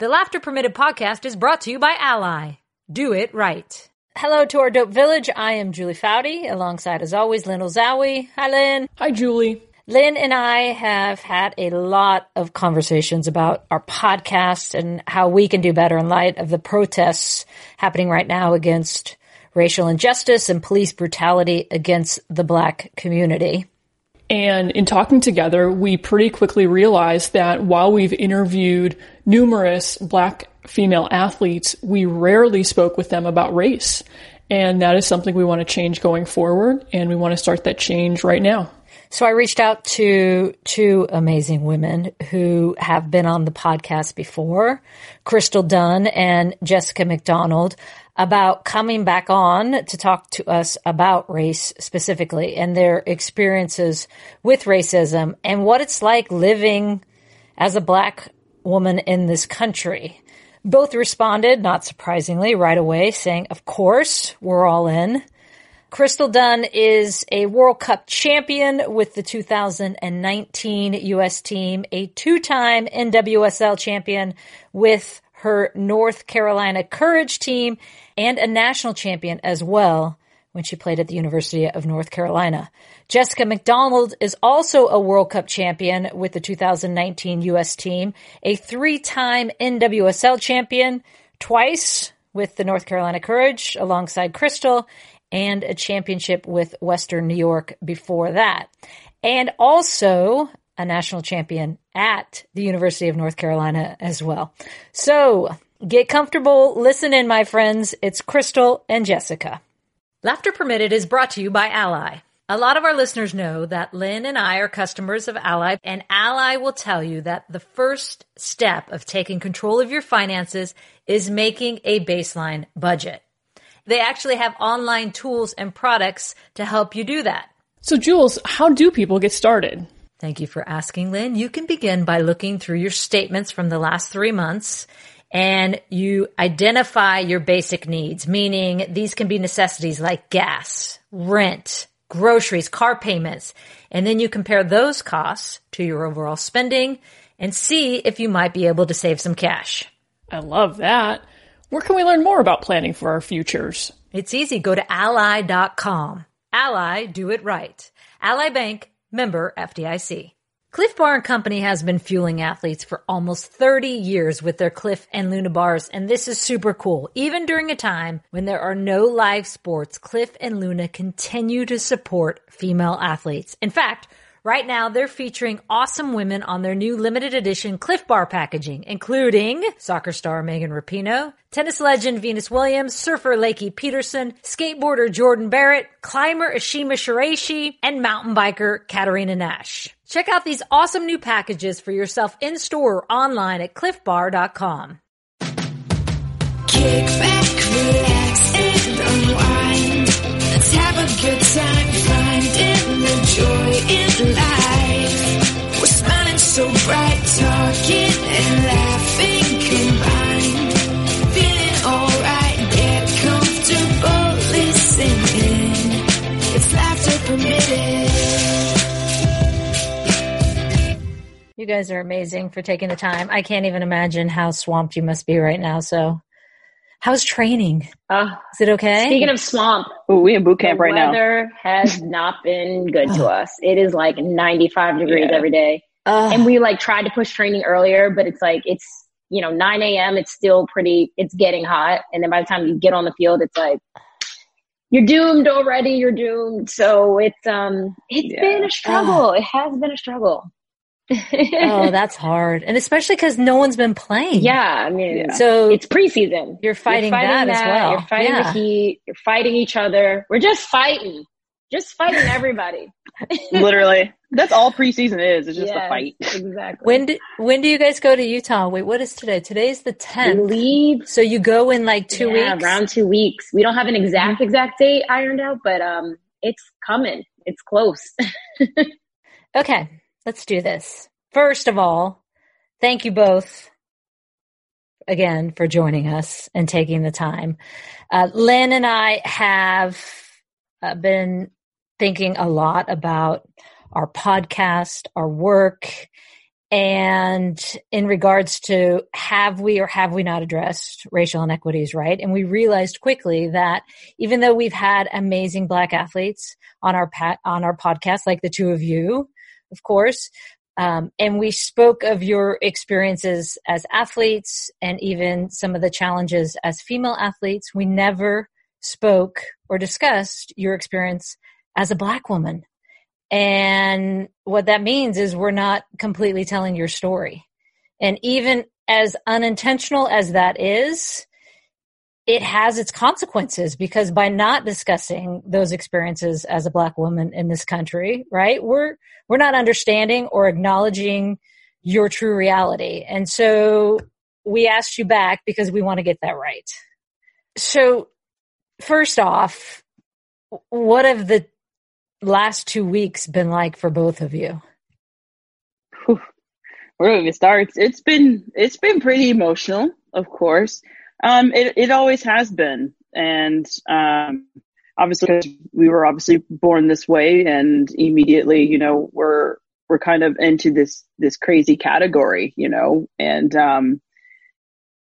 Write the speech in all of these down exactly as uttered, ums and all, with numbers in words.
The Laughter Permitted podcast is brought to you by Ally. Do it right. Hello to our dope village. I am Julie Foudy, alongside, as always, Lynn Ozawi. Hi, Lynn. Hi, Julie. Lynn and I have had a lot of conversations about our podcast and how we can do better in light of the protests happening right now against racial injustice and police brutality against the Black community. And in talking together, we pretty quickly realized that while we've interviewed numerous Black female athletes, we rarely spoke with them about race. And that is something we want to change going forward, and we want to start that change right now. So I reached out to two amazing women who have been on the podcast before, Crystal Dunn and Jessica McDonald, about coming back on to talk to us about race specifically and their experiences with racism and what it's like living as a Black woman in this country. Both responded, not surprisingly, right away, saying, of course, we're all in. Crystal Dunn is a World Cup champion with the two thousand nineteen U S team, a two-time N W S L champion with her North Carolina Courage team, and a national champion as well when she played at the University of North Carolina. Jessica McDonald is also a World Cup champion with the two thousand nineteen U S team, a three-time N W S L champion, twice with the North Carolina Courage alongside Crystal, and a championship with Western New York before that. And also a national champion at the University of North Carolina as well. So get comfortable. Listen in, my friends. It's Crystal and Jessica. Laughter Permitted is brought to you by Ally. A lot of our listeners know that Lynn and I are customers of Ally, and Ally will tell you that the first step of taking control of your finances is making a baseline budget. They actually have online tools and products to help you do that. So, Jules, how do people get started? Thank you for asking, Lynn. You can begin by looking through your statements from the last three months and you identify your basic needs, meaning these can be necessities like gas, rent, groceries, car payments, and then you compare those costs to your overall spending and see if you might be able to save some cash. I love that. Where can we learn more about planning for our futures? It's easy. Go to ally dot com. Ally, do it right. Ally Bank, member F D I C. Clif Bar and Company has been fueling athletes for almost thirty years with their Clif and Luna bars, and this is super cool. Even during a time when there are no live sports, Clif and Luna continue to support female athletes. In fact, right now, they're featuring awesome women on their new limited edition Clif Bar packaging, including soccer star Megan Rapinoe, tennis legend Venus Williams, surfer Lakey Peterson, skateboarder Jordan Barrett, climber Ashima Shiraishi, and mountain biker Katarina Nash. Check out these awesome new packages for yourself in-store or online at clif bar dot com. Kick back, relax, and unwind. Let's have a good time, finding the joy in life. We're smiling so bright, talking and laughing combined. Feeling alright, get comfortable, listening. It's Laughter Permitted. You guys are amazing for taking the time. I can't even imagine how swamped you must be right now, so... How's training? Uh, Is it okay? Speaking of swamp, ooh, we in boot camp right now. The weather has not been good to us. It is like ninety-five degrees yeah. every day. Uh, and we like tried to push training earlier, but it's like, it's, you know, nine a.m. It's still pretty, it's getting hot. And then by the time you get on the field, it's like, you're doomed already. You're doomed. So it's, um, it's yeah. been a struggle. Uh, it has been a struggle. Oh, that's hard. And especially because no one's been playing. Yeah. I mean, yeah. so it's preseason. You're fighting, you're fighting that, that as well. You're fighting yeah. the heat. You're fighting each other. We're just fighting. Just fighting everybody. Literally. That's all preseason is. It's just yes, a fight. Exactly. When do, when do you guys go to Utah? Wait, what is today? Today's the tenth. We leave. So you go in like two yeah, weeks? Around two weeks. We don't have an exact, exact date ironed out, but um, it's coming. It's close. Okay. Let's do this. First of all, thank you both again for joining us and taking the time. Uh, Lynn and I have uh, been thinking a lot about our podcast, our work, And in regards to have we or have we not addressed racial inequities, right? And we realized quickly that even though we've had amazing Black athletes on our pat, on our podcast, like the two of you, of course, um, and we spoke of your experiences as athletes and even some of the challenges as female athletes, we never spoke or discussed your experience as a Black woman. And what that means is we're not completely telling your story. And even as unintentional as that is, it has its consequences, because by not discussing those experiences as a Black woman in this country, right, we're we're not understanding or acknowledging your true reality. And so we asked you back because we want to get that right. So first off, what of the last two weeks been like for both of you? Whew. Where do we start? It's been it's been pretty emotional, of course. Um, it it always has been, and um, obviously 'cause we were obviously born this way, and immediately, you know, we're we're kind of into this this crazy category, you know, and um,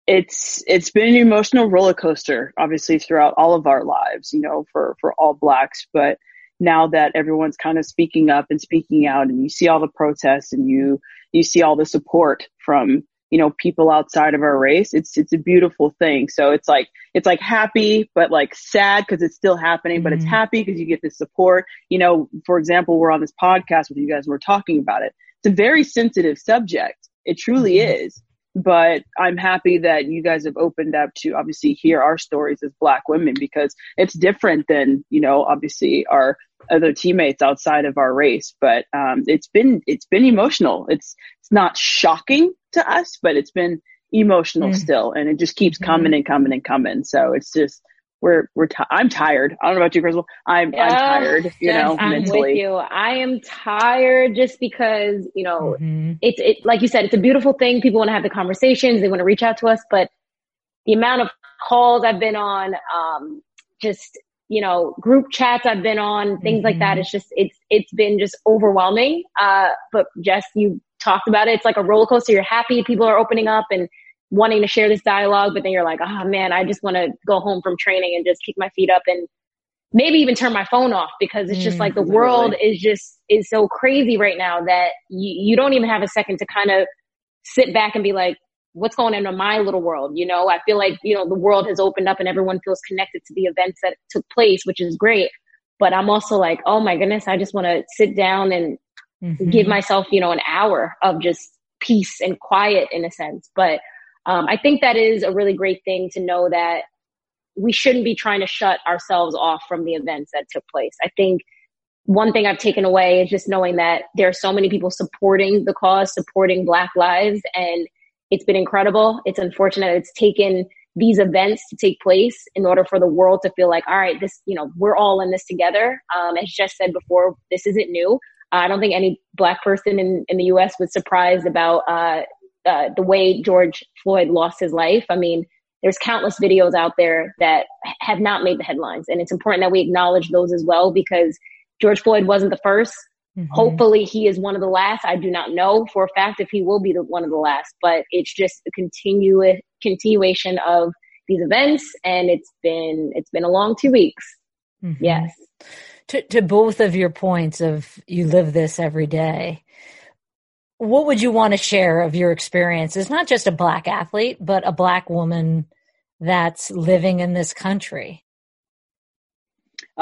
it's it's been an emotional roller coaster, obviously throughout all of our lives, you know, for for all Blacks, but. Now that everyone's kind of speaking up and speaking out, and you see all the protests, and you, you see all the support from, you know, people outside of our race, it's, it's a beautiful thing. So it's like, it's like happy, but like sad because it's still happening, mm-hmm. but it's happy because you get this support. You know, for example, we're on this podcast with you guys and we're talking about it. It's a very sensitive subject. It truly mm-hmm. is. But I'm happy that you guys have opened up to obviously hear our stories as Black women, because it's different than, you know, obviously our other teammates outside of our race. But um, it's been it's been emotional. It's it's not shocking to us, but it's been emotional mm. still. And it just keeps coming and coming and coming. So it's just we're we're t- I'm tired. I don't know about you, Crystal. I'm, yeah, I'm tired, you know, I'm mentally. With you. I am tired just because, you know, mm-hmm. it's it like you said, it's a beautiful thing. People want to have the conversations. They want to reach out to us. But the amount of calls I've been on, um, just, you know, group chats I've been on, things mm-hmm. like that. It's just it's it's been just overwhelming. Uh, but Jess, you talked about it. It's like a roller coaster. You're happy. People are opening up and wanting to share this dialogue, but then you're like, oh man, I just want to go home from training and just keep my feet up and maybe even turn my phone off, because it's just mm, like the literally. world is just is so crazy right now that you, you don't even have a second to kind of sit back and be like, what's going on in my little world? You know, I feel like, you know, the world has opened up and everyone feels connected to the events that took place, which is great. But I'm also like, oh my goodness, I just want to sit down and mm-hmm. give myself, you know, an hour of just peace and quiet in a sense. But Um, I think that is a really great thing to know, that we shouldn't be trying to shut ourselves off from the events that took place. I think one thing I've taken away is just knowing that there are so many people supporting the cause, supporting Black lives, and it's been incredible. It's unfortunate that it's taken these events to take place in order for the world to feel like, all right, this, you know, we're all in this together. Um, as Jess said before, this isn't new. Uh, I don't think any Black person in, in the U S was surprised about, uh, Uh, the way George Floyd lost his life. I mean, there's countless videos out there that have not made the headlines. And it's important that we acknowledge those as well, because George Floyd wasn't the first. Mm-hmm. Hopefully he is one of the last. I do not know for a fact if he will be the one of the last, but it's just a continu- continuation of these events. And it's been, it's been a long two weeks. Mm-hmm. Yes. To, to both of your points of you live this every day, what would you want to share of your experience as not just a Black athlete, but a Black woman that's living in this country?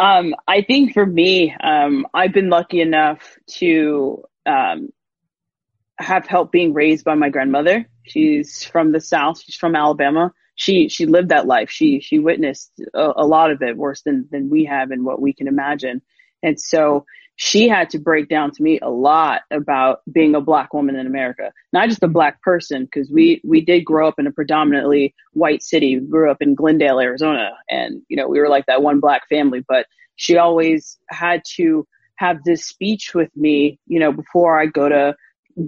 Um, I think for me, um, I've been lucky enough to um, have help being raised by my grandmother. She's from the South. She's from Alabama. She she lived that life. She she witnessed a, a lot of it worse than, than we have and what we can imagine. And so she had to break down to me a lot about being a Black woman in America, not just a Black person, because we, we did grow up in a predominantly white city. We grew up in Glendale, Arizona, and, you know, we were like that one Black family. But she always had to have this speech with me, you know, before I go to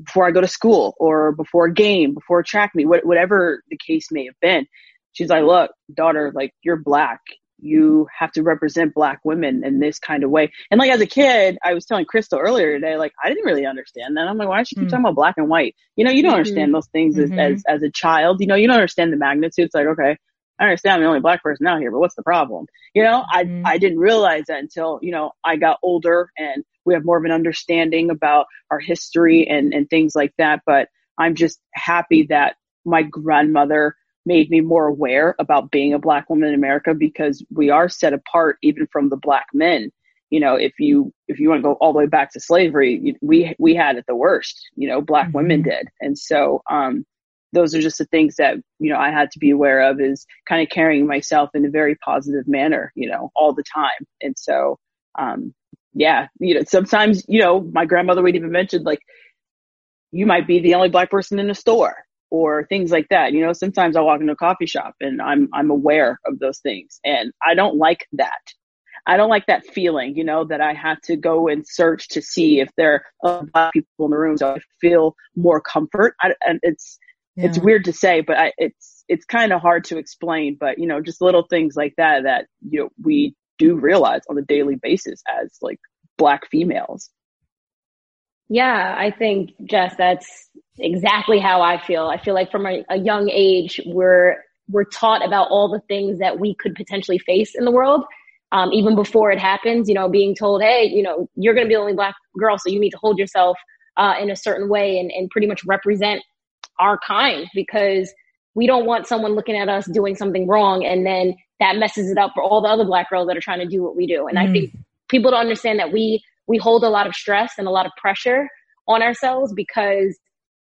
before I go to school or before a game, before a track meet, whatever the case may have been. She's like, look, daughter, like, you're Black. you have to represent Black women in this kind of way. And like, as a kid, I was telling Crystal earlier today, like, I didn't really understand that. I'm like, why don't you keep mm-hmm. talking about Black and white? You know, you don't mm-hmm. understand those things mm-hmm. as, as, as a child. You know, you don't understand the magnitude. It's like, okay, I understand I'm the only Black person out here, but what's the problem? You know, I, mm-hmm. I didn't realize that until, you know, I got older and we have more of an understanding about our history and, and things like that. But I'm just happy that my grandmother made me more aware about being a Black woman in America, because we are set apart even from the Black men. You know, if you, if you want to go all the way back to slavery, we, we had it the worst, you know, Black mm-hmm. women did. And so, um, those are just the things that, you know, I had to be aware of, is kind of carrying myself in a very positive manner, you know, all the time. And so, um, yeah, you know, sometimes, you know, my grandmother would even mention, like, you might be the only Black person in the store, or things like that. You know, sometimes I walk into a coffee shop and I'm, I'm aware of those things. And I don't like that. I don't like that feeling, you know, that I have to go and search to see if there are Black people in the room. So I feel more comfort. I, and it's, yeah. it's weird to say, but I, it's, it's kind of hard to explain, but you know, just little things like that, that, you know, we do realize on a daily basis as like Black females. Yeah, I think, Jess, that's exactly how I feel. I feel like from a, a young age, we're we're taught about all the things that we could potentially face in the world, um, even before it happens. You know, being told, hey, you know, you're going to be the only Black girl, so you need to hold yourself uh, in a certain way and, and pretty much represent our kind, because we don't want someone looking at us doing something wrong, and then that messes it up for all the other Black girls that are trying to do what we do. And mm-hmm. I think people don't understand that we. We hold a lot of stress and a lot of pressure on ourselves because,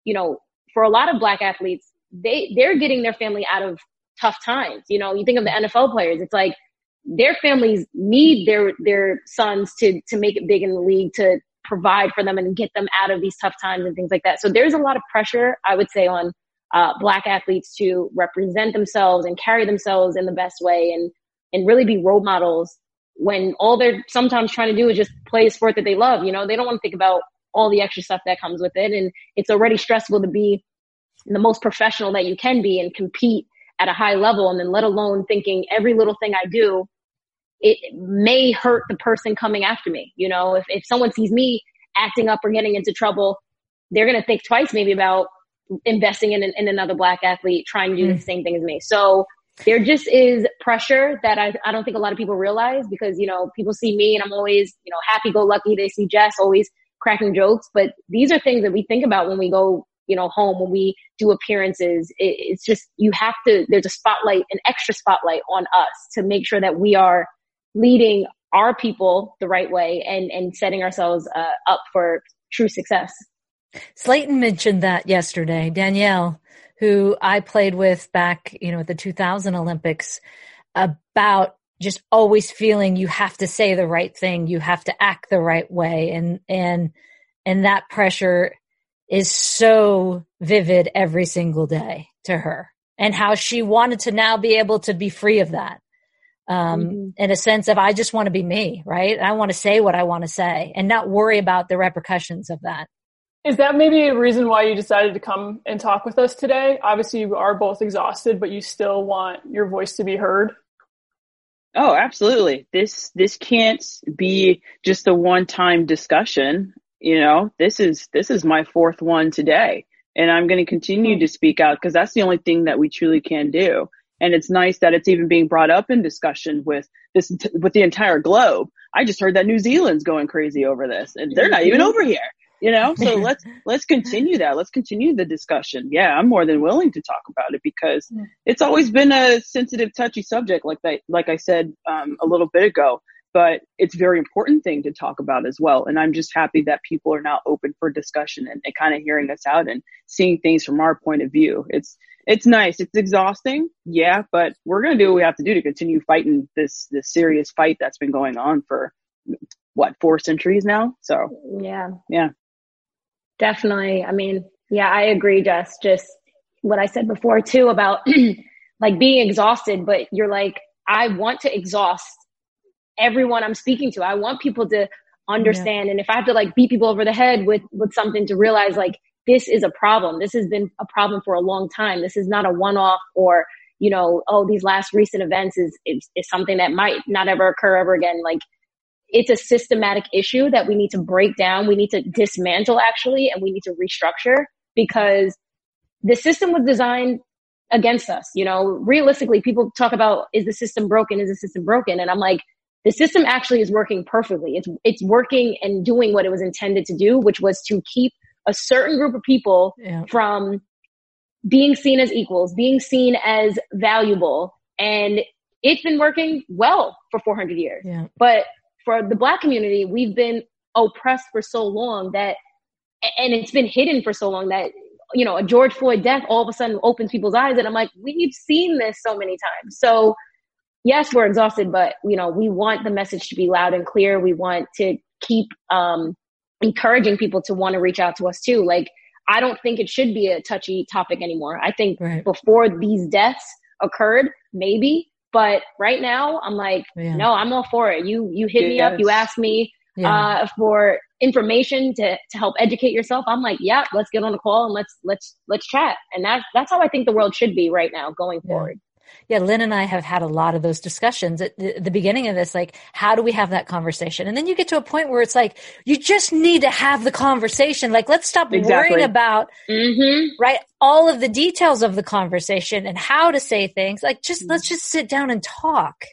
you know, for a lot of Black athletes, they, they're getting their family out of tough times. You know, you think of the N F L players, it's like their families need their, their sons to, to make it big in the league, to provide for them and get them out of these tough times and things like that. So there's a lot of pressure, I would say, on uh, Black athletes to represent themselves and carry themselves in the best way and, and really be role models, when all they're sometimes trying to do is just play a sport that they love. You know, they don't want to think about all the extra stuff that comes with it. And it's already stressful to be the most professional that you can be and compete at a high level. And then let alone thinking every little thing I do, it may hurt the person coming after me. You know, if, if someone sees me acting up or getting into trouble, they're going to think twice maybe about investing in, in another Black athlete trying to do mm. the same thing as me. So there just is pressure that I, I don't think a lot of people realize, because, you know, people see me and I'm always, you know, happy-go-lucky. They see Jess always cracking jokes. But these are things that we think about when we go, you know, home, when we do appearances. It, it's just you have to – there's a spotlight, an extra spotlight on us to make sure that we are leading our people the right way and, and setting ourselves uh, up for true success. Slayton mentioned that yesterday. Danielle, who I played with back, you know, at the two thousand Olympics, about just always feeling you have to say the right thing, you have to act the right way. And, and, and that pressure is so vivid every single day to her, and how she wanted to now be able to be free of that. Um, mm-hmm. in a sense of, I just want to be me, right? I want to say what I want to say and not worry about the repercussions of that. Is that maybe a reason why you decided to come and talk with us today? Obviously, you are both exhausted, but you still want your voice to be heard. Oh, absolutely. This this can't be just a one-time discussion. You know, this is this is my fourth one today, and I'm going to continue to speak out, because that's the only thing that we truly can do. And it's nice that it's even being brought up in discussion with this with the entire globe. I just heard that New Zealand's going crazy over this, and they're not even over here. You know, so let's, let's continue that. Let's continue the discussion. Yeah. I'm more than willing to talk about it, because it's always been a sensitive, touchy subject. Like that, like I said, um, a little bit ago, but it's a very important thing to talk about as well. And I'm just happy that people are now open for discussion and, and kind of hearing us out and seeing things from our point of view. It's, it's nice. It's exhausting. Yeah. But we're going to do what we have to do to continue fighting this, this serious fight that's been going on for what, four centuries now. So yeah. Yeah. Definitely. I mean, yeah, I agree, Jess. Just what I said before too about like being exhausted, but you're like, I want to exhaust everyone I'm speaking to. I want people to understand. Yeah. And if I have to like beat people over the head with, with something to realize like, this is a problem. This has been a problem for a long time. This is not a one-off or, you know, oh, these last recent events is, is, is something that might not ever occur ever again. Like, it's a systematic issue that we need to break down. We need to dismantle, actually, and we need to restructure, because the system was designed against us. You know, realistically, people talk about, is the system broken? Is the system broken? And I'm like, the system actually is working perfectly. It's it's working and doing what it was intended to do, which was to keep a certain group of people yeah. from being seen as equals, being seen as valuable. And it's been working well for four hundred years. Yeah. But for the Black community, we've been oppressed for so long that, and it's been hidden for so long that, you know, a George Floyd death all of a sudden opens people's eyes. And I'm like, we've seen this so many times. So yes, we're exhausted, but, you know, we want the message to be loud and clear. We want to keep um, encouraging people to want to reach out to us too. Like, I don't think it should be a touchy topic anymore. I think right. before these deaths occurred, maybe, but right now I'm like, yeah. no, I'm all for it. You, you hit yes. me up. You ask me yeah. uh, for information to, to help educate yourself. I'm like, yeah, let's get on a call and let's, let's, let's chat. And that's, that's how I think the world should be right now going yeah. forward. Yeah, Lynn and I have had a lot of those discussions at the, the beginning of this, like, how do we have that conversation? And then you get to a point where it's like, you just need to have the conversation. Like, let's stop exactly. worrying about, mm-hmm. right, all of the details of the conversation and how to say things. Like, just, let's just sit down and talk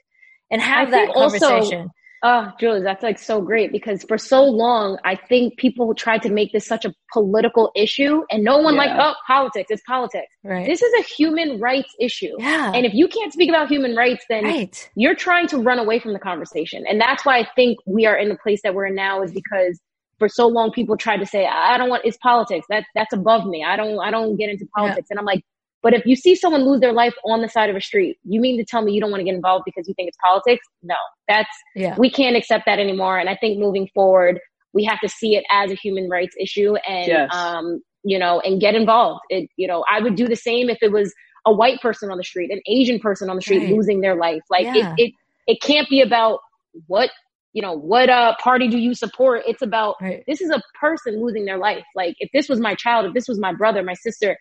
and have I that conversation. Also, oh, Julie, that's like so great, because for so long, I think people tried to make this such a political issue, and no one yeah. like, oh, politics, it's politics. Right. This is a human rights issue. Yeah. And if you can't speak about human rights, then right. you're trying to run away from the conversation. And that's why I think we are in the place that we're in now, is because for so long, people tried to say, I don't want, it's politics. That, that's above me. I don't, I don't get into politics. Yeah. And I'm like, but if you see someone lose their life on the side of a street, you mean to tell me you don't want to get involved because you think it's politics? No, that's, yeah. we can't accept that anymore. And I think moving forward, we have to see it as a human rights issue and, yes. um, you know, and get involved. It, you know, I would do the same if it was a white person on the street, an Asian person on the street right. losing their life. Like yeah. it, it, it can't be about what, you know, what uh, party do you support? It's about, right. this is a person losing their life. Like, if this was my child, if this was my brother, my sister,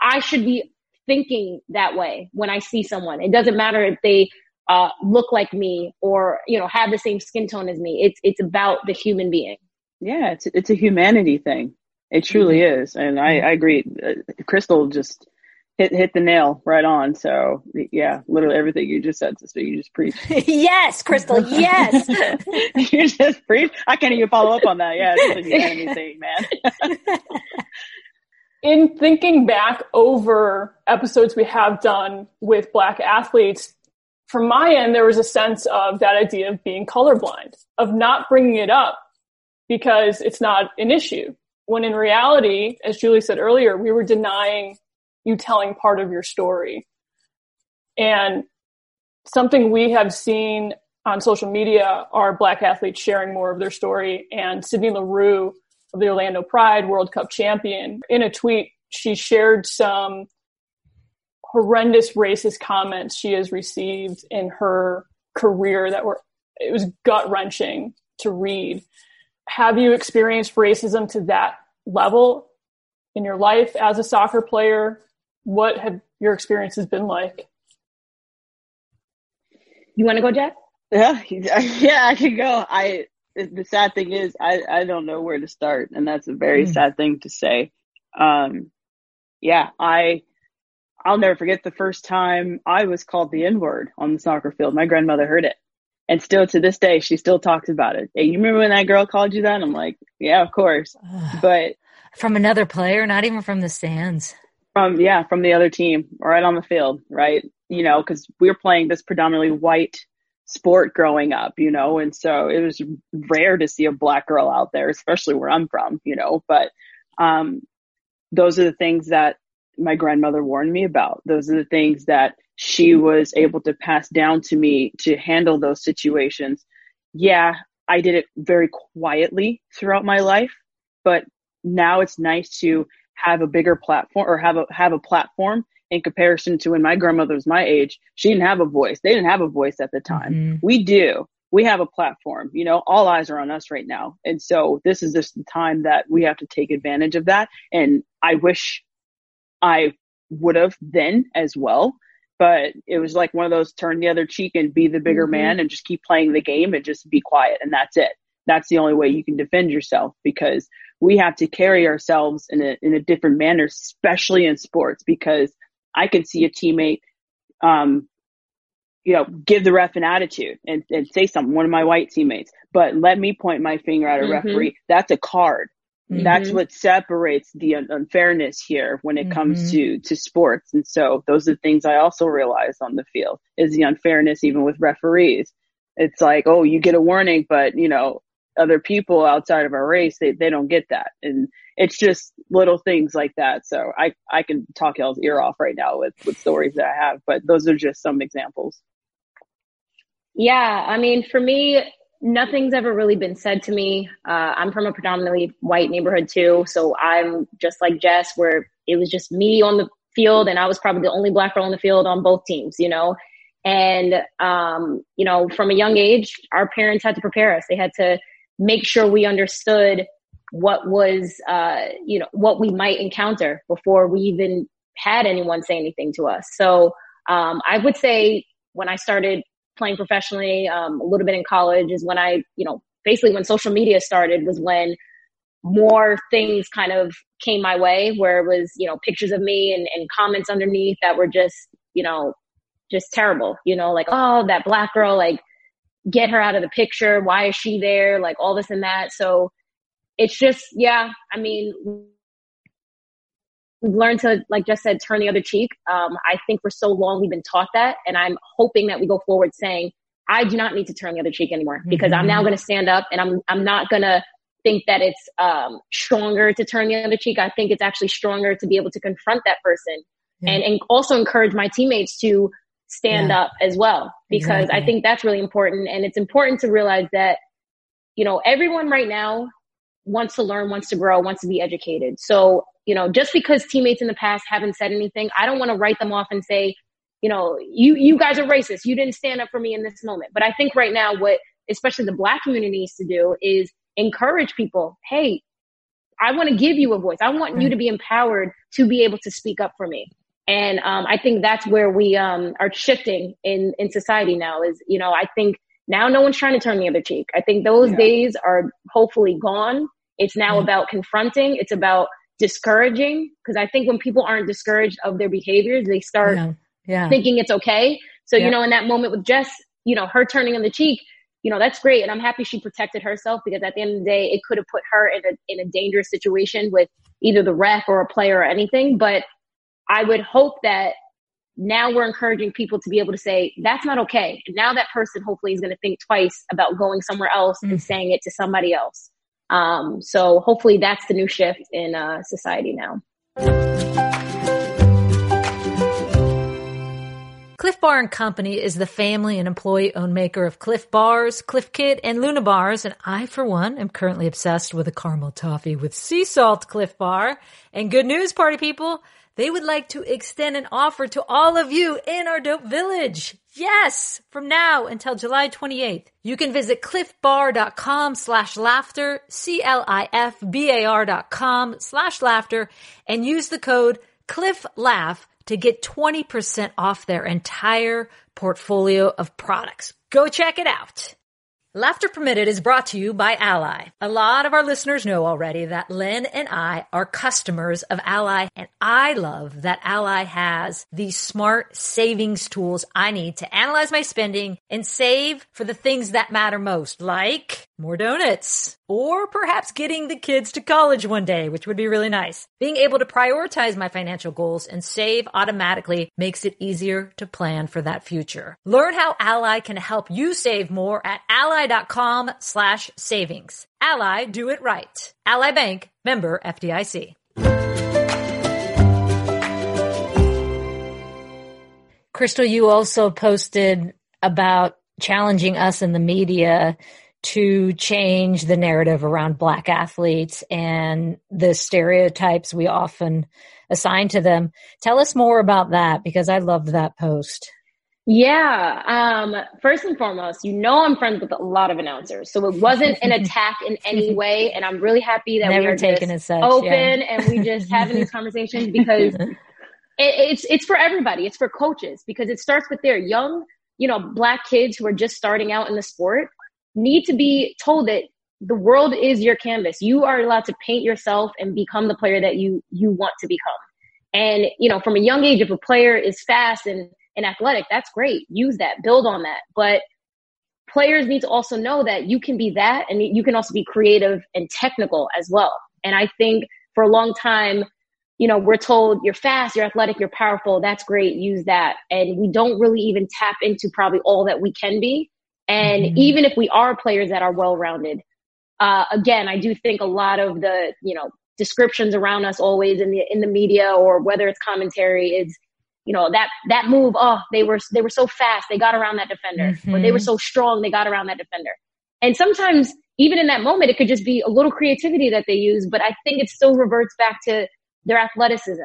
I should be thinking that way when I see someone. It doesn't matter if they uh, look like me or, you know, have the same skin tone as me. It's it's about the human being. Yeah, it's it's a humanity thing. It truly mm-hmm. is, and I, I agree. Uh, Crystal just hit hit the nail right on. So yeah, literally everything you just said, sister, you just preached. Yes, Crystal. Yes, you just preached. I can't even follow up on that. Yeah, it's like the enemy thing, man. In thinking back over episodes we have done with Black athletes, from my end, there was a sense of that idea of being colorblind, of not bringing it up because it's not an issue. When in reality, as Julie said earlier, we were denying you telling part of your story. And something we have seen on social media are Black athletes sharing more of their story, and Sydney LaRue of the Orlando Pride, World Cup champion. In a tweet, she shared some horrendous racist comments she has received in her career that were, it was gut-wrenching to read. Have you experienced racism to that level in your life as a soccer player? What have your experiences been like? You want to go, Jeff? Yeah, yeah, I can go. I, The sad thing is, I, I don't know where to start, and that's a very mm. sad thing to say. Um, yeah, I, I'll never forget the first time I was called the N-word on the soccer field. My grandmother heard it, and still to this day, she still talks about it. Hey, you remember when that girl called you that? And I'm like, yeah, of course. Ugh. But from another player, not even from the stands. From yeah, from the other team, right on the field, right? You know, because we were playing this predominantly white sport growing up, you know, and so it was rare to see a Black girl out there, especially where I'm from, you know, but um, those are the things that my grandmother warned me about. Those are the things that she was able to pass down to me to handle those situations. Yeah, I did it very quietly throughout my life, but now it's nice to have a bigger platform, or have a have a platform in comparison to when my grandmother was my age. She didn't have a voice. They didn't have a voice at the time. Mm-hmm. We do. We have a platform. You know, all eyes are on us right now. And so this is just the time that we have to take advantage of that. And I wish I would have then as well. But it was like one of those turn the other cheek and be the bigger mm-hmm. man and just keep playing the game and just be quiet. And that's it. That's the only way you can defend yourself, because we have to carry ourselves in a, in a different manner, especially in sports, because I can see a teammate, um, you know, give the ref an attitude and, and say something, one of my white teammates, but let me point my finger at a mm-hmm. referee. That's a card. Mm-hmm. That's what separates the un- unfairness here when it mm-hmm. comes to, to sports. And so those are things I also realized on the field, is the unfairness, even with referees. It's like, oh, you get a warning, but you know, other people outside of our race, they, they don't get that. And it's just little things like that. So I, I can talk y'all's ear off right now with, with stories that I have, but those are just some examples. Yeah. I mean, for me, nothing's ever really been said to me. Uh, I'm from a predominantly white neighborhood too. So I'm just like Jess, where it was just me on the field, and I was probably the only black girl on the field on both teams, you know? And, um, you know, from a young age, our parents had to prepare us. They had to make sure we understood what was, uh, you know, what we might encounter before we even had anyone say anything to us. So um, I would say when I started playing professionally, um, a little bit in college, is when I, you know, basically when social media started was when more things kind of came my way, where it was, you know, pictures of me and, and comments underneath that were just, you know, just terrible, you know, like, oh, that black girl, like, get her out of the picture. Why is she there? Like all this and that. So it's just, yeah, I mean, we've learned to, like Jess said, turn the other cheek. Um, I think for so long we've been taught that. And I'm hoping that we go forward saying, I do not need to turn the other cheek anymore, because mm-hmm. I'm now going to stand up, and I'm, I'm not going to think that it's um, stronger to turn the other cheek. I think it's actually stronger to be able to confront that person yeah. and, and also encourage my teammates to stand yeah. up as well, because exactly. I think that's really important. And it's important to realize that, you know, everyone right now wants to learn, wants to grow, wants to be educated. So, you know, just because teammates in the past haven't said anything, I don't want to write them off and say, you know, you, you guys are racist. You didn't stand up for me in this moment. But I think right now what especially the black community needs to do is encourage people. Hey, I want to give you a voice. I want right. you to be empowered to be able to speak up for me. And um, I think that's where we um, are shifting in, in society now is, you know, I think now no one's trying to turn the other cheek. I think those yeah. days are hopefully gone. It's now yeah. about confronting. It's about discouraging, because I think when people aren't discouraged of their behaviors, they start yeah. Yeah. thinking it's okay. So, yeah. you know, in that moment with Jess, you know, her turning on the cheek, you know, that's great. And I'm happy she protected herself, because at the end of the day, it could have put her in a, in a dangerous situation with either the ref or a player or anything. But I would hope that now we're encouraging people to be able to say, that's not okay. And now that person hopefully is going to think twice about going somewhere else mm. and saying it to somebody else. Um, so hopefully that's the new shift in uh, society now. Clif Bar and Company is the family and employee-owned maker of Clif Bars, Clif Kid, and Luna Bars. And I, for one, am currently obsessed with a caramel toffee with sea salt Clif Bar. And good news, party people. They would like to extend an offer to all of you in our dope village. Yes! From now until July twenty-eighth, you can visit clifbar.com slash laughter, C-L-I-F-B-A-R dot com slash laughter, and use the code CLIFLAUGH to get twenty percent off their entire portfolio of products. Go check it out. Laughter Permitted is brought to you by Ally. A lot of our listeners know already that Lynn and I are customers of Ally, and I love that Ally has the smart savings tools I need to analyze my spending and save for the things that matter most, like more donuts, or perhaps getting the kids to college one day, which would be really nice. Being able to prioritize my financial goals and save automatically makes it easier to plan for that future. Learn how Ally can help you save more at Ally. Ally.com slash savings. Ally, do it right. Ally Bank, member F D I C. Crystal, you also posted about challenging us in the media to change the narrative around black athletes and the stereotypes we often assign to them. Tell us more about that, because I loved that post. Yeah. Um, first and foremost, you know, I'm friends with a lot of announcers, so it wasn't an attack in any way. And I'm really happy that Never we are taken just as such, open yeah. and we just having these conversations, because it, it's it's for everybody. It's for coaches, because it starts with their young, you know, Black kids who are just starting out in the sport need to be told that the world is your canvas. You are allowed to paint yourself and become the player that you you want to become. And, you know, from a young age, if a player is fast and, and athletic, that's great. Use that, build on that. But players need to also know that you can be that, and you can also be creative and technical as well. And I think for a long time, you know, we're told you're fast, you're athletic, you're powerful. That's great. Use that. And we don't really even tap into probably all that we can be. And mm-hmm. even if we are players that are well-rounded, uh, again, I do think a lot of the, you know, descriptions around us always in the in the media, or whether it's commentary, is, you know, that that move, oh, they were they were so fast, they got around that defender, mm-hmm. or they were so strong, they got around that defender. And sometimes even in that moment, it could just be a little creativity that they use, but I think it still reverts back to their athleticism.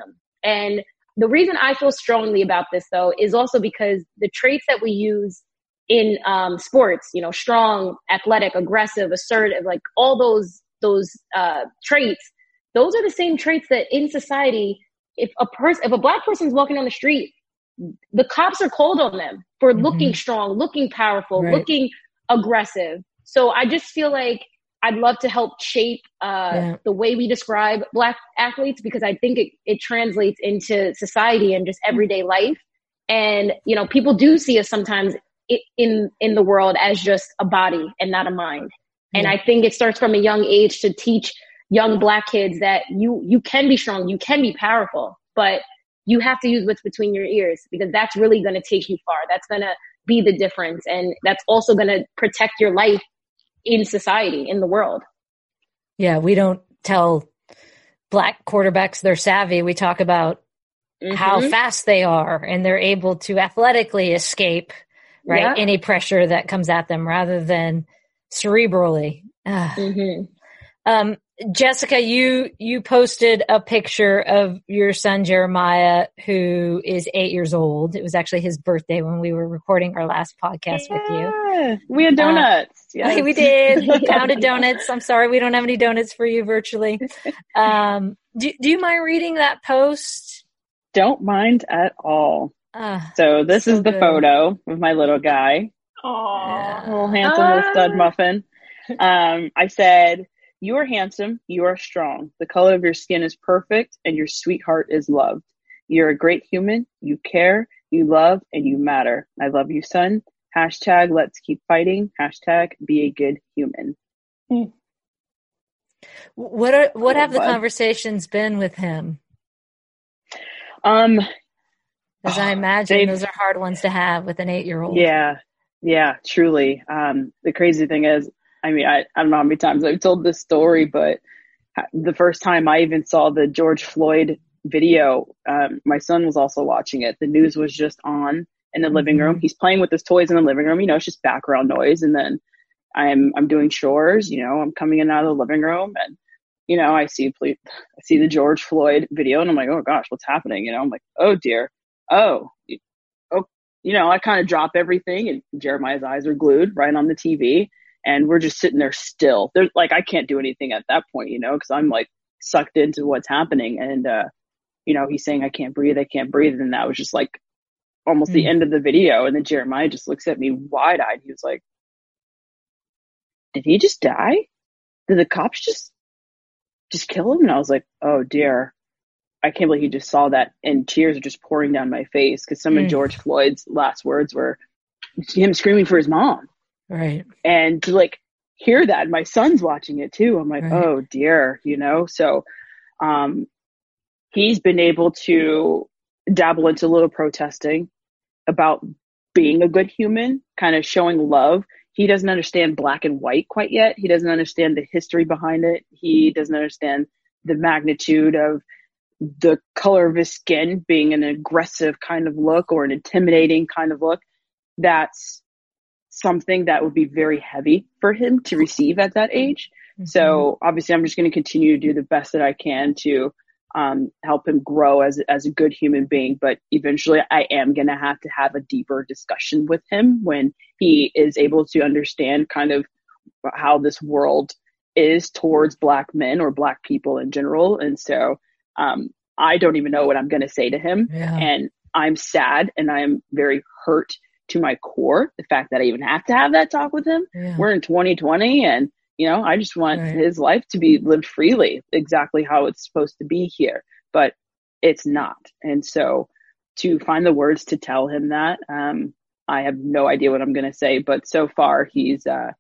And the reason I feel strongly about this, though, is also because the traits that we use in um, sports, you know, strong, athletic, aggressive, assertive, like all those those uh, traits, those are the same traits that in society, if a person, if a Black person's walking on the street, the cops are called on them for mm-hmm. looking strong, looking powerful, right. looking aggressive. So I just feel like I'd love to help shape uh, yeah. the way we describe Black athletes, because I think it, it translates into society and just everyday life. And, you know, people do see us sometimes in, in the world as just a body and not a mind. And yeah. I think it starts from a young age to teach young Black kids that you you can be strong, you can be powerful, but you have to use what's between your ears, because that's really going to take you far. That's going to be the difference. And that's also going to protect your life in society, in the world. Yeah, we don't tell Black quarterbacks they're savvy. We talk about mm-hmm. how fast they are, and they're able to athletically escape right yeah. any pressure that comes at them, rather than cerebrally. Mm-hmm. Um, Jessica, you, you posted a picture of your son, Jeremiah, who is eight years old. It was actually his birthday when we were recording our last podcast yeah. with you. We had donuts. Uh, yes. We did. We pounded donuts. I'm sorry. We don't have any donuts for you virtually. Um, do, do you mind reading that post? Don't mind at all. Uh, so this so is the good. photo of my little guy. Aww. Yeah. Little handsome ah. little stud muffin. Um, I said, "You are handsome. You are strong. The color of your skin is perfect, and your sweetheart is loved. You're a great human. You care, you love, and you matter. I love you, son. Hashtag let's keep fighting. Hashtag be a good human." What are, what have the conversations been with him? Um, as I imagine, those are hard ones to have with an eight-year-old. Yeah, yeah, truly. Um, the crazy thing is, I mean, I, I don't know how many times I've told this story, but the first time I even saw the George Floyd video, um, my son was also watching it. The news was just on in the mm-hmm. living room. He's playing with his toys in the living room. You know, it's just background noise. And then I'm I'm doing chores. You know, I'm coming in out of the living room, and you know, I see I see the George Floyd video, and I'm like, oh gosh, what's happening? You know, I'm like, oh dear, oh, oh, you know, I kind of drop everything, and Jeremiah's eyes are glued right on the T V. And we're just sitting there still. There's like, I can't do anything at that point, you know, because I'm like sucked into what's happening. And, uh, you know, he's saying, I can't breathe. I can't breathe. And that was just like almost mm-hmm. the end of the video. And then Jeremiah just looks at me wide eyed. He was like, did he just die? Did the cops just, just kill him? And I was like, oh dear. I can't believe he just saw that. And tears are just pouring down my face, because some mm-hmm. of George Floyd's last words were him screaming for his mom. Right. And to like hear that, my son's watching it too. I'm like, right. oh dear, you know? So, um, he's been able to dabble into a little protesting about being a good human, kind of showing love. He doesn't understand black and white quite yet. He doesn't understand the history behind it. He doesn't understand the magnitude of the color of his skin being an aggressive kind of look, or an intimidating kind of look. That's something that would be very heavy for him to receive at that age. Mm-hmm. So obviously I'm just going to continue to do the best that I can to um, help him grow as, as a good human being. But eventually I am going to have to have a deeper discussion with him when he is able to understand kind of how this world is towards black men or black people in general. And so um, I don't even know what I'm going to say to him. Yeah. And I'm sad and I'm very hurt to my core. The fact that I even have to have that talk with him. Yeah. We're in twenty twenty and, you know, I just want right. his life to be lived freely, exactly how it's supposed to be here, but it's not. And so to find the words to tell him that, um, I have no idea what I'm going to say, but so far he's, uh,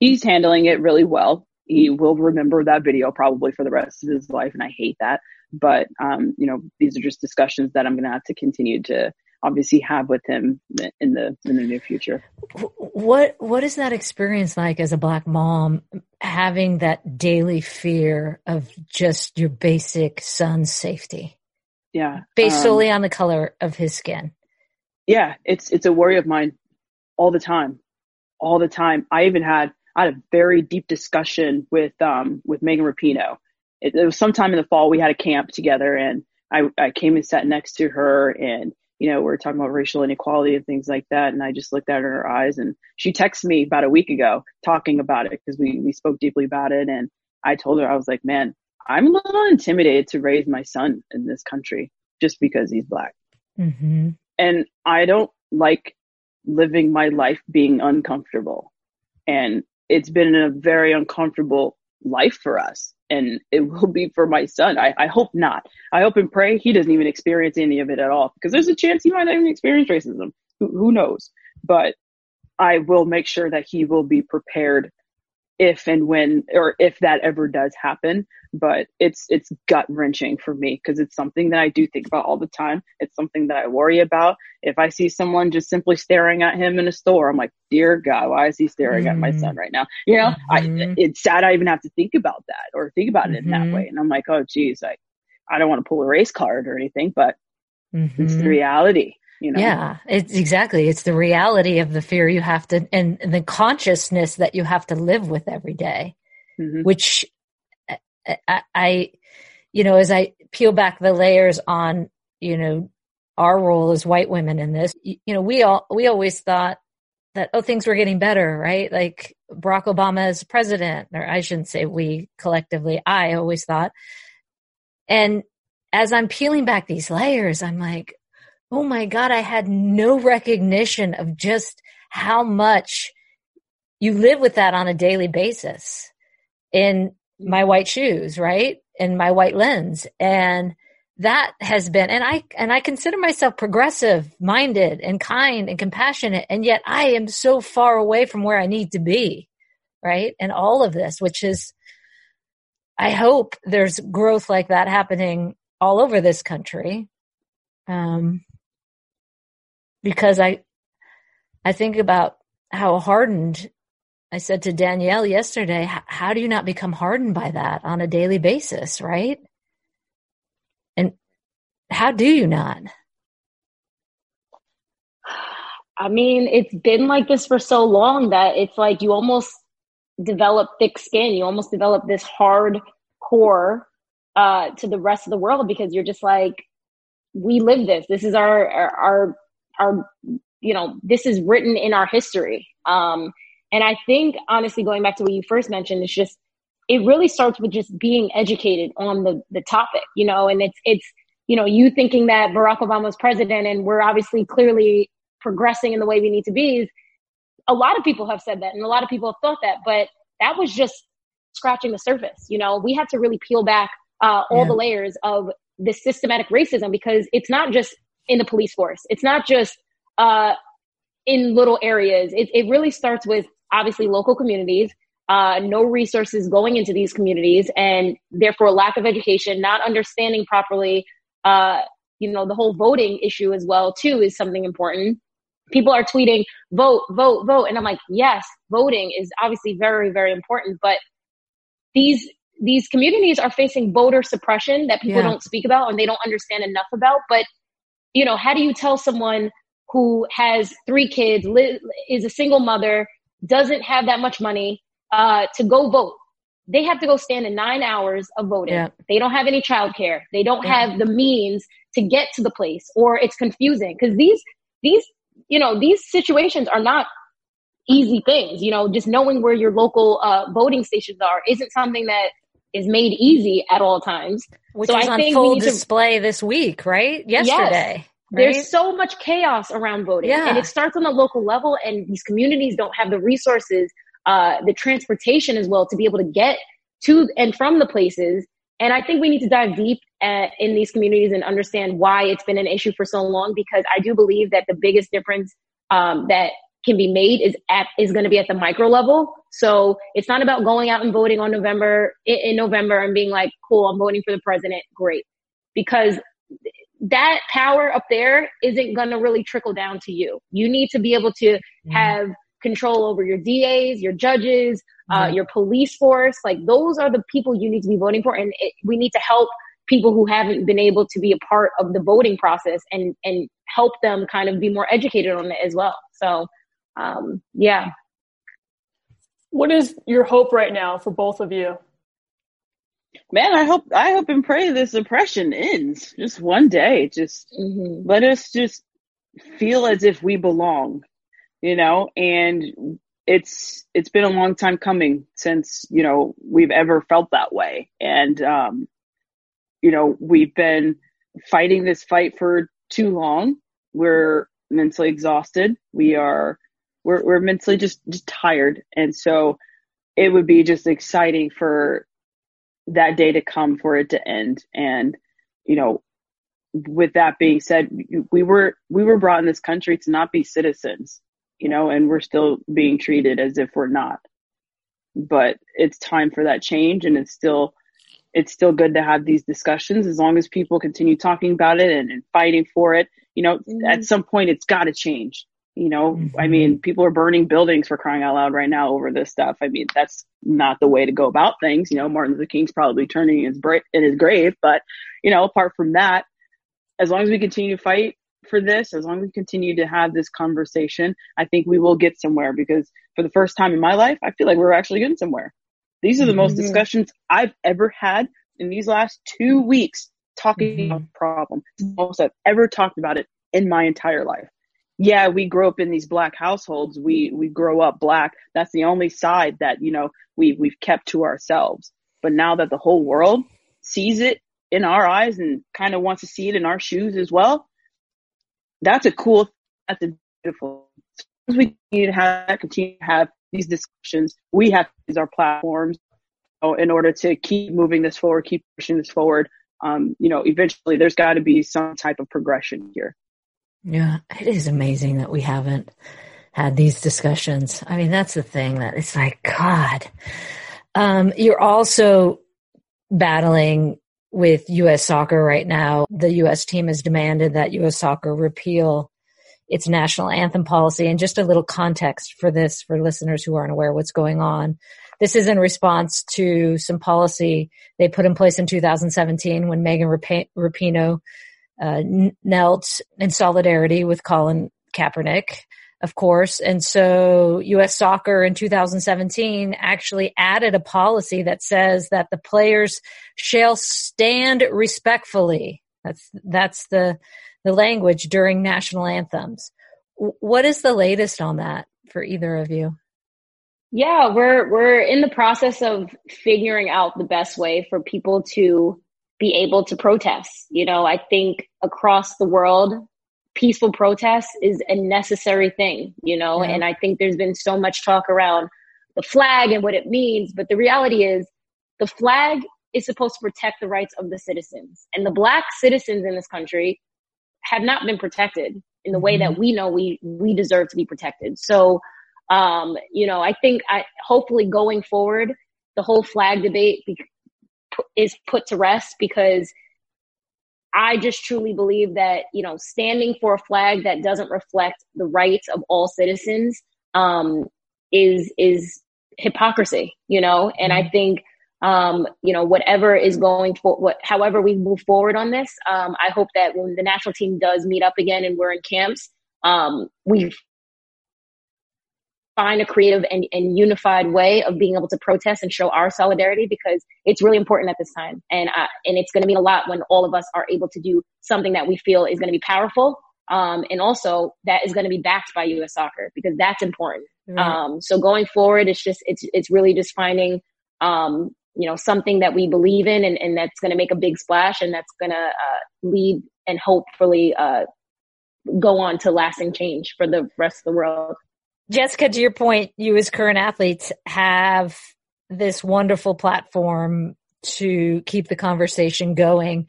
he's handling it really well. He will remember that video probably for the rest of his life. And I hate that, but, um, you know, these are just discussions that I'm going to have to continue to obviously have with him in the, in the near future. What, what is that experience like as a Black mom, having that daily fear of just your basic son's safety? Yeah. Based um, solely on the color of his skin. Yeah. It's, it's a worry of mine all the time, all the time. I even had, I had a very deep discussion with, um, with Megan Rapinoe. It, it was sometime in the fall, we had a camp together and I, I came and sat next to her and, you know, we were talking about racial inequality and things like that. And I just looked at her eyes and she texted me about a week ago talking about it because we, we spoke deeply about it. And I told her, I was like, man, I'm a little intimidated to raise my son in this country just because he's Black. Mm-hmm. And I don't like living my life being uncomfortable. And it's been a very uncomfortable life for us. And it will be for my son. I, I hope not. I hope and pray he doesn't even experience any of it at all, because there's a chance he might not even experience racism. Who, who knows? But I will make sure that he will be prepared if and when, or if that ever does happen. But it's it's gut wrenching for me because it's something that I do think about all the time. It's something that I worry about. If I see someone just simply staring at him in a store, I'm like, dear God, why is he staring mm-hmm. at my son right now? You know, mm-hmm. I, it's sad I even have to think about that or think about it mm-hmm. in that way. And I'm like, oh, geez, like, I don't want to pull a race card or anything, but mm-hmm. it's the reality. You know? Yeah, it's exactly. It's the reality of the fear you have to, and, and the consciousness that you have to live with every day, mm-hmm. which I, I, you know, as I peel back the layers on, you know, our role as white women in this, you, you know, we all, we always thought that, oh, things were getting better, right? Like Barack Obama as president, or I shouldn't say we collectively, I always thought. And as I'm peeling back these layers, I'm like, oh my God, I had no recognition of just how much you live with that on a daily basis in my white shoes, right? In my white lens. And that has been, and I, and I consider myself progressive minded and kind and compassionate. And yet I am so far away from where I need to be, right? And all of this, which is, I hope there's growth like that happening all over this country. Um, Because I, I think about how hardened, I said to Danielle yesterday, how, how do you not become hardened by that on a daily basis, right? And how do you not? I mean, it's been like this for so long that it's like you almost develop thick skin. You almost develop this hard core uh, to the rest of the world because you're just like, we live this. This is our our. our Our, you know, this is written in our history. Um, and I think, honestly, going back to what you first mentioned, it's just, it really starts with just being educated on the the topic, you know, and it's, it's, you know, you thinking that Barack Obama's president and we're obviously clearly progressing in the way we need to be. A lot of people have said that and a lot of people have thought that, but that was just scratching the surface. You know, we had to really peel back uh, all yeah. the layers of this systematic racism, because it's not just in the police force. It's not just uh, in little areas. It, it really starts with obviously local communities, uh, no resources going into these communities, and therefore lack of education, not understanding properly. Uh, you know, the whole voting issue as well too is something important. People are tweeting, vote, vote, vote. And I'm like, yes, voting is obviously very, very important. But these these communities are facing voter suppression that people yeah. don't speak about and they don't understand enough about. But you know, how do you tell someone who has three kids, li- is a single mother, doesn't have that much money uh, to go vote? They have to go stand in nine hours of voting. Yeah. They don't have any childcare. They don't yeah. have the means to get to the place, or it's confusing because these, these, you know, these situations are not easy things. You know, just knowing where your local uh, voting stations are isn't something that is made easy at all times. Which so is I on think full display to, this week, right? Yesterday. Yes. Right? There's so much chaos around voting. Yeah. And it starts on the local level, and these communities don't have the resources, uh, the transportation as well, to be able to get to and from the places. And I think we need to dive deep at, in these communities and understand why it's been an issue for so long, because I do believe that the biggest difference um, that can be made is at, is going to be at the micro level. So it's not about going out and voting on November in November and being like, cool, I'm voting for the president. Great. Because that power up there isn't going to really trickle down to you. You need to be able to mm. have control over your D As, your judges, mm. uh, your police force. Like, those are the people you need to be voting for. And it, we need to help people who haven't been able to be a part of the voting process and, and help them kind of be more educated on it as well. So, um, yeah. What is your hope right now for both of you? Man, I hope I hope and pray this oppression ends just one day. Just mm-hmm. let us just feel as if we belong, you know. And it's it's been a long time coming since, you know, we've ever felt that way. And um, you know, we've been fighting this fight for too long. We're mentally exhausted. We are we're we're mentally just, just tired. And so it would be just exciting for that day to come, for it to end. And, you know, with that being said, we were, we were brought in this country to not be citizens, you know, and we're still being treated as if we're not, but it's time for that change. And it's still, it's still good to have these discussions, as long as people continue talking about it and, and fighting for it, you know. Mm-hmm. At some point it's got to change, you know. Mm-hmm. I mean, people are burning buildings, for crying out loud, right now over this stuff. I mean, that's not the way to go about things. You know, Martin Luther King's probably turning his bra- in his grave, but, you know, apart from that, as long as we continue to fight for this, as long as we continue to have this conversation, I think we will get somewhere, because for the first time in my life, I feel like we're actually getting somewhere. These are the mm-hmm. most discussions I've ever had in these last two weeks talking mm-hmm. about the problem. It's the most I've ever talked about it in my entire life. Yeah, we grow up in these black households. We we grow up black. That's the only side that, you know, we we've kept to ourselves. But now that the whole world sees it in our eyes and kind of wants to see it in our shoes as well, that's a cool. That's a beautiful. As we continue to have continue to have these discussions, we have to use our platforms, you know, in order to keep moving this forward, keep pushing this forward. Um, you know, eventually there's got to be some type of progression here. Yeah, it is amazing that we haven't had these discussions. I mean, that's the thing, that it's like, God, um, you're also battling with U S Soccer right now. The U S team has demanded that U S Soccer repeal its national anthem policy. And just a little context for this, for listeners who aren't aware of what's going on. This is in response to some policy they put in place in two thousand seventeen when Megan Rapinoe Uh, knelt in solidarity with Colin Kaepernick, of course. And so U S Soccer in two thousand seventeen actually added a policy that says that the players shall stand respectfully. That's, that's the, the language during national anthems. What is the latest on that for either of you? Yeah, we're, we're in the process of figuring out the best way for people to be able to protest. You know, I think across the world, peaceful protest is a necessary thing, you know, yeah. And I think there's been so much talk around the flag and what it means. But the reality is the flag is supposed to protect the rights of the citizens, and the black citizens in this country have not been protected in the way mm-hmm. that we know we, we deserve to be protected. So, um, you know, I think I hopefully going forward, the whole flag debate be- is put to rest, because I just truly believe that, you know, standing for a flag that doesn't reflect the rights of all citizens um, is is hypocrisy, you know. And I think, um, you know, whatever is going for, what, however we move forward on this, um, I hope that when the national team does meet up again and we're in camps, um, we find a creative and, and unified way of being able to protest and show our solidarity, because it's really important at this time. And uh, and it's going to mean a lot when all of us are able to do something that we feel is going to be powerful. Um, and also that is going to be backed by U S Soccer, because that's important. Mm-hmm. Um, so going forward, it's just, it's, it's really just finding um, you know, something that we believe in, and, and that's going to make a big splash, and that's going to uh, lead and hopefully uh, go on to lasting change for the rest of the world. Jessica, to your point, you as current athletes have this wonderful platform to keep the conversation going.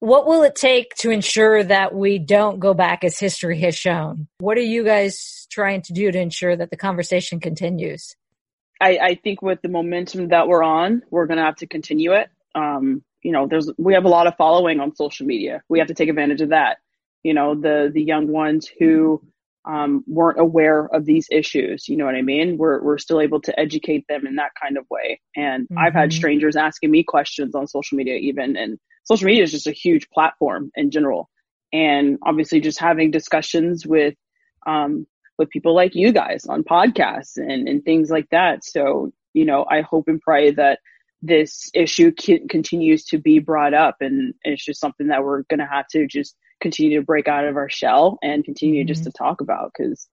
What will it take to ensure that we don't go back, as history has shown? What are you guys trying to do to ensure that the conversation continues? I, I think with the momentum that we're on, we're going to have to continue it. Um, you know, there's we have a lot of following on social media. We have to take advantage of that. You know, the the young ones who um, weren't aware of these issues. You know what I mean? We're we're still able to educate them in that kind of way. And mm-hmm. I've had strangers asking me questions on social media, even, and social media is just a huge platform in general. And obviously, just having discussions with um, with people like you guys on podcasts and, and things like that. So, you know, I hope and pray that this issue c- continues to be brought up, and it's just something that we're going to have to just continue to break out of our shell and continue mm-hmm. just to talk about. Cause,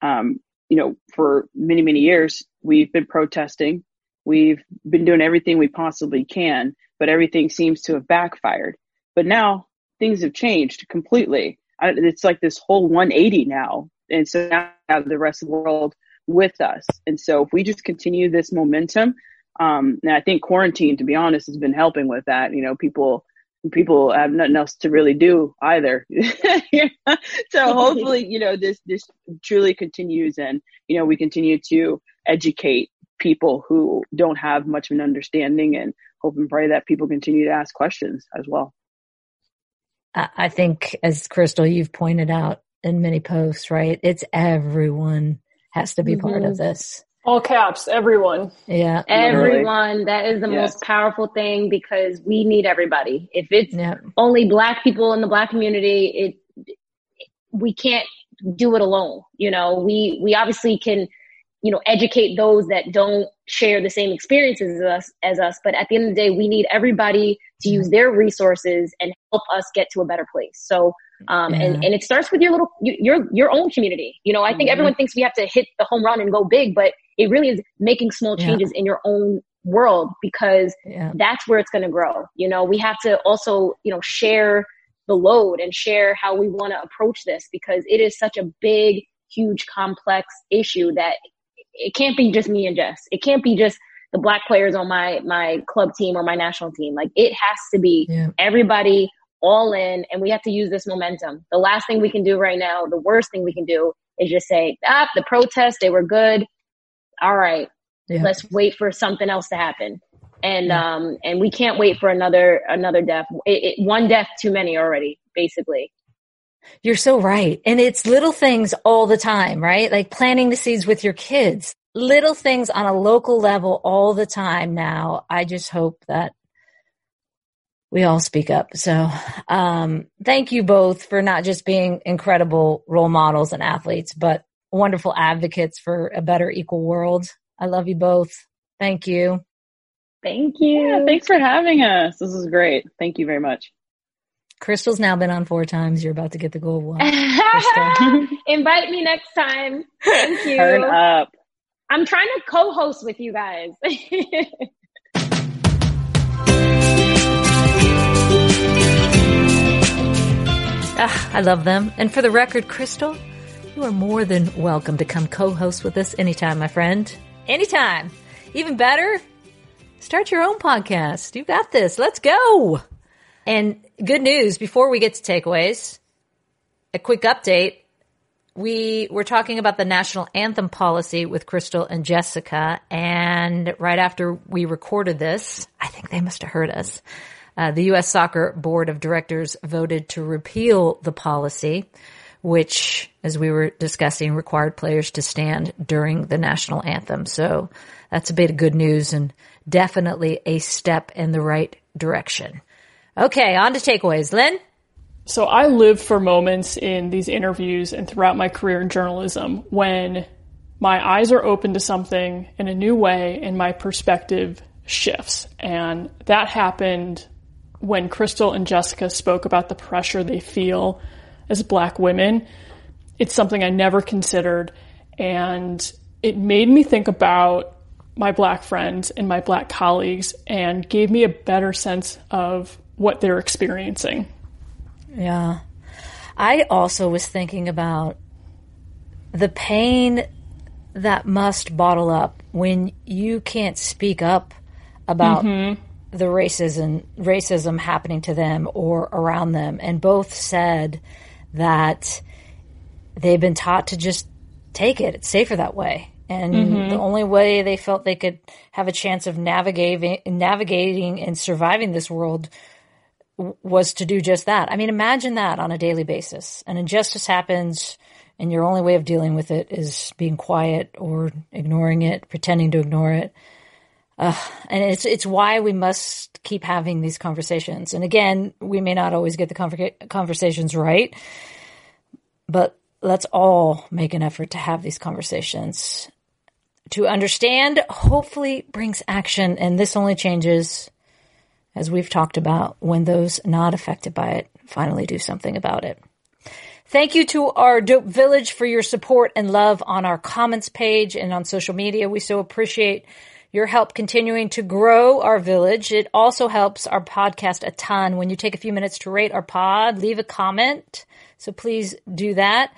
um, you know, for many, many years, we've been protesting. We've been doing everything we possibly can, but everything seems to have backfired. But now things have changed completely. I, it's like this whole one eighty now. And so now we have the rest of the world with us. And so if we just continue this momentum, um, and I think quarantine, to be honest, has been helping with that. You know, people, people have nothing else to really do either. So hopefully, you know, this, this truly continues, and, you know, we continue to educate people who don't have much of an understanding, and hope and pray that people continue to ask questions as well. I think, as Crystal, you've pointed out, in many posts, right? It's everyone has to be mm-hmm. part of this. All caps, everyone. Yeah. Everyone. Literally. That is the yes. most powerful thing, because we need everybody. If it's yeah. only Black people in the Black community, it we can't do it alone. You know, we, we obviously can, you know, educate those that don't share the same experiences as us, as us. But at the end of the day, we need everybody to use their resources and help us get to a better place. So, um, yeah. and, and it starts with your little, your, your own community. You know, I think yeah. everyone thinks we have to hit the home run and go big, but it really is making small changes yeah. in your own world, because yeah. that's where it's going to grow. You know, we have to also, you know, share the load and share how we want to approach this, because it is such a big, huge, complex issue that it can't be just me and Jess. It can't be just the Black players on my, my club team or my national team. Like, it has to be yeah. everybody all in, and we have to use this momentum. The last thing we can do right now, the worst thing we can do, is just say, ah, the protests, they were good. All right, yeah. let's wait for something else to happen. And, yeah. um, and we can't wait for another, another death. It, it, one death too many already, basically. You're so right. And it's little things all the time, right? Like planting the seeds with your kids, little things on a local level all the time now. I just hope that we all speak up. So um, thank you both for not just being incredible role models and athletes, but wonderful advocates for a better, equal world. I love you both. Thank you. Thank you. Yeah, thanks for having us. This is great. Thank you very much. Crystal's now been on four times. You're about to get the gold one. Invite me next time. Thank you. Turn up. I'm trying to co-host with you guys. ah, I love them. And for the record, Crystal, you are more than welcome to come co-host with us anytime, my friend. Anytime. Even better, start your own podcast. You got this. Let's go. And good news, before we get to takeaways, a quick update. We were talking about the national anthem policy with Crystal and Jessica, and right after we recorded this, I think they must have heard us, uh, the U S Soccer Board of Directors voted to repeal the policy, which, as we were discussing, required players to stand during the national anthem. So that's a bit of good news, and definitely a step in the right direction. Okay, on to takeaways. Lynn? So I live for moments in these interviews and throughout my career in journalism when my eyes are open to something in a new way and my perspective shifts. And that happened when Crystal and Jessica spoke about the pressure they feel as Black women. It's something I never considered, and it made me think about my Black friends and my Black colleagues and gave me a better sense of what they're experiencing. Yeah. I also was thinking about the pain that must bottle up when you can't speak up about mm-hmm. the racism, racism happening to them or around them. And both said that they've been taught to just take it. It's safer that way. And mm-hmm. the only way they felt they could have a chance of navigating, navigating and surviving this world w- was to do just that. I mean, imagine that on a daily basis. An injustice happens and your only way of dealing with it is being quiet or ignoring it, pretending to ignore it. Uh, and it's it's why we must keep having these conversations. And again, we may not always get the conver- conversations right, but let's all make an effort to have these conversations. To understand, hopefully brings action, and this only changes, as we've talked about, when those not affected by it finally do something about it. Thank you to our Dope Village for your support and love on our comments page and on social media. We so appreciate your help continuing to grow our village. It also helps our podcast a ton when you take a few minutes to rate our pod, leave a comment. So please do that.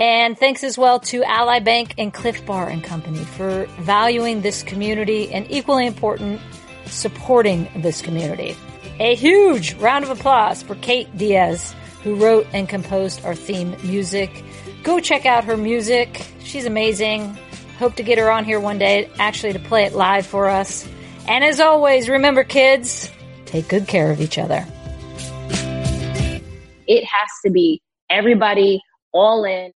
And thanks as well to Ally Bank and Clif Bar and Company for valuing this community and, equally important, supporting this community. A huge round of applause for Kate Diaz, who wrote and composed our theme music. Go check out her music. She's amazing. Hope to get her on here one day, actually, to play it live for us. And as always, remember, kids, take good care of each other. It has to be everybody all in.